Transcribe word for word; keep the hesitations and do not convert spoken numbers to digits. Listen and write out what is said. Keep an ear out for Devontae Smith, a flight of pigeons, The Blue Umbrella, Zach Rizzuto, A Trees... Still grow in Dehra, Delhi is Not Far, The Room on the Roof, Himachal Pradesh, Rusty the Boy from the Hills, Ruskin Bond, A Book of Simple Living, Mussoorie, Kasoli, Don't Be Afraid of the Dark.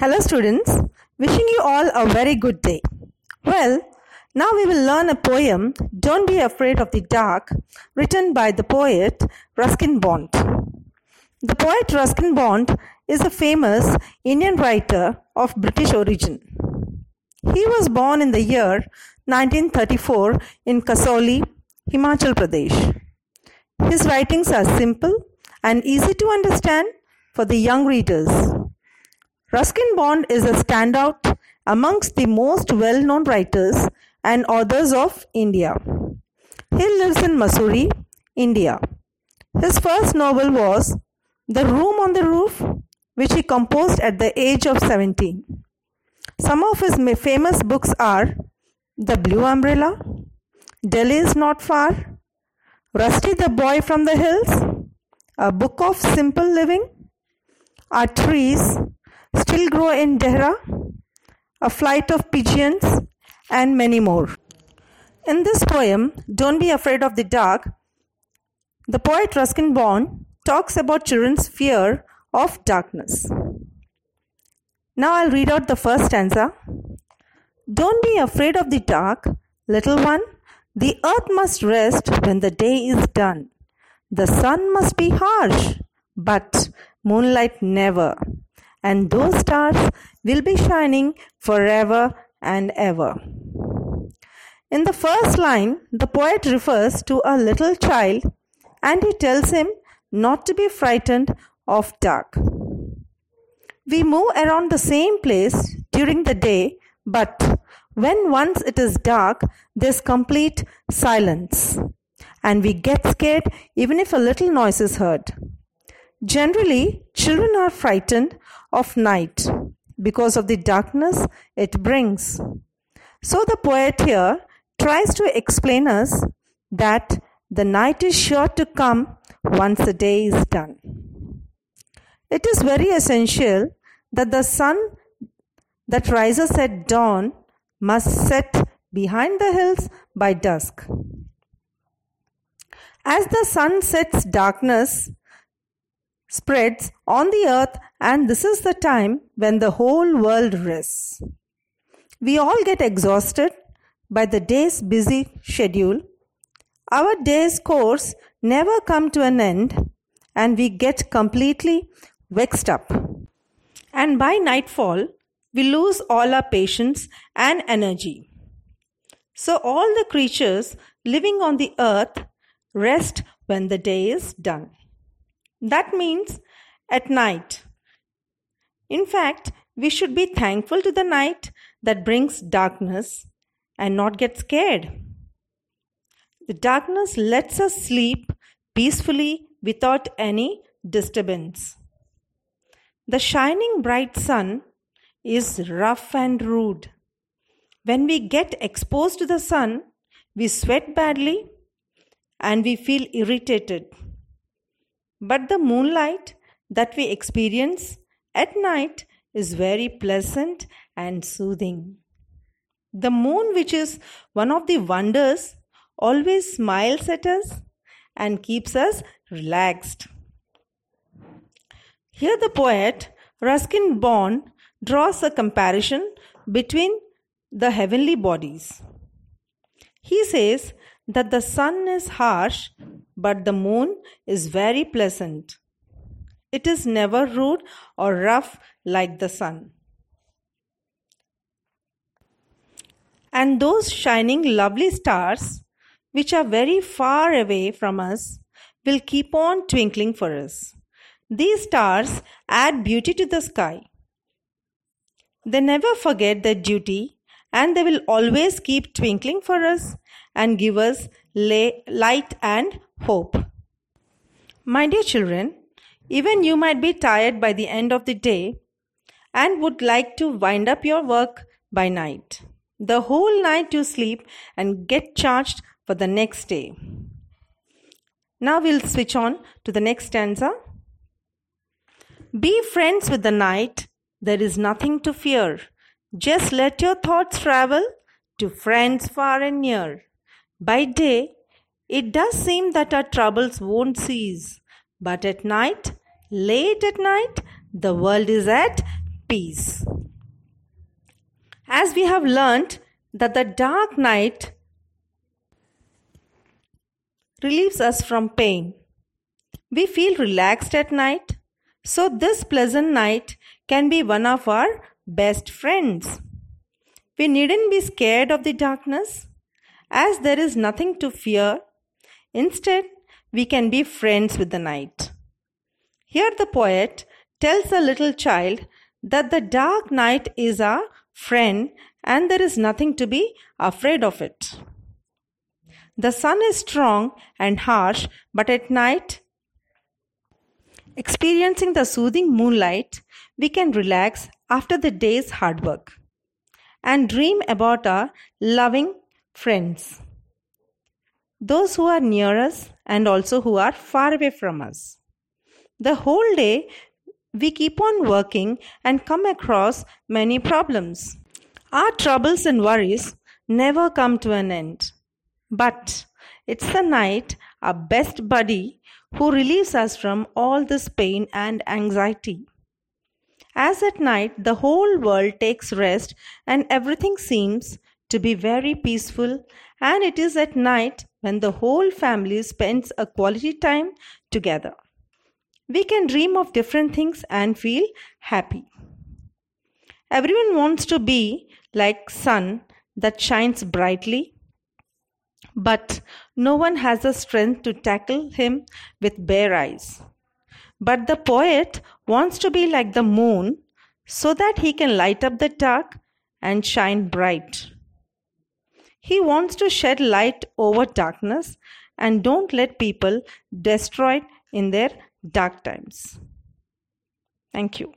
Hello students, wishing you all a very good day. Well, now we will learn a poem, Don't Be Afraid of the Dark, written by the poet Ruskin Bond. The poet Ruskin Bond is a famous Indian writer of British origin. He was born in the year nineteen thirty-four in Kasoli, Himachal Pradesh. His writings are simple and easy to understand for the young readers. Ruskin Bond is a standout amongst the most well-known writers and authors of India. He lives in Mussoorie, India. His first novel was The Room on the Roof, which he composed at the age of seventeen. Some of his famous books are The Blue Umbrella, Delhi is Not Far, Rusty the Boy from the Hills, A Book of Simple Living, A Trees... Still Grow in Dehra, A Flight of Pigeons, and many more. In this poem, Don't Be Afraid of the Dark, the poet Ruskin Bond talks about children's fear of darkness. Now I'll read out the first stanza. Don't be afraid of the dark, little one. The earth must rest when the day is done. The sun must be harsh, but moonlight never. And those stars will be shining forever and ever. In the first line, the poet refers to a little child and he tells him not to be frightened of dark. We move around the same place during the day, but when once it is dark, there's complete silence, and we get scared even if a little noise is heard. Generally, children are frightened of night because of the darkness it brings. So the poet here tries to explain us that the night is sure to come once the day is done. It is very essential that the sun that rises at dawn must set behind the hills by dusk. As the sun sets, darkness spreads on the earth, and this is the time when the whole world rests. We all get exhausted by the day's busy schedule. Our day's course never comes to an end, and we get completely vexed up. And by nightfall, we lose all our patience and energy. So all the creatures living on the earth rest when the day is done. That means at night. In fact, we should be thankful to the night that brings darkness and not get scared. The darkness lets us sleep peacefully without any disturbance. The shining bright sun is rough and rude. When we get exposed to the sun, we sweat badly and we feel irritated. But the moonlight that we experience at night is very pleasant and soothing. The moon, which is one of the wonders, always smiles at us and keeps us relaxed. Here the poet Ruskin Bond draws a comparison between the heavenly bodies. He says that the sun is harsh, but the moon is very pleasant. It is never rude or rough like the sun. And those shining lovely stars, which are very far away from us, will keep on twinkling for us. These stars add beauty to the sky. They never forget their duty, and they will always keep twinkling for us and give us light and hope. My dear children, even you might be tired by the end of the day and would like to wind up your work by night. The whole night you sleep and get charged for the next day. Now we'll switch on to the next stanza. Be friends with the night. There is nothing to fear. Just let your thoughts travel to friends far and near. By day, it does seem that our troubles won't cease, but at night, late at night, the world is at peace. as we have learnt that the dark night relieves us from pain. We feel relaxed at night, so this pleasant night can be one of our best friends. We needn't be scared of the darkness, as there is nothing to fear. Instead, we can be friends with the night. Here the poet tells a little child that the dark night is our friend and there is nothing to be afraid of it. The sun is strong and harsh, but at night, experiencing the soothing moonlight, we can relax after the day's hard work and dream about our loving friends, those who are near us and also who are far away from us. The whole day, we keep on working and come across many problems. Our troubles and worries never come to an end. But it's the night, our best buddy, who relieves us from all this pain and anxiety. As at night, the whole world takes rest and everything seems to be very peaceful, and it is at night when the whole family spends a quality time together. We can dream of different things and feel happy. Everyone wants to be like sun that shines brightly, but no one has the strength to tackle him with bare eyes. But the poet wants to be like the moon so that he can light up the dark and shine bright. He wants to shed light over darkness and don't let people destroy in their dark times. Thank you.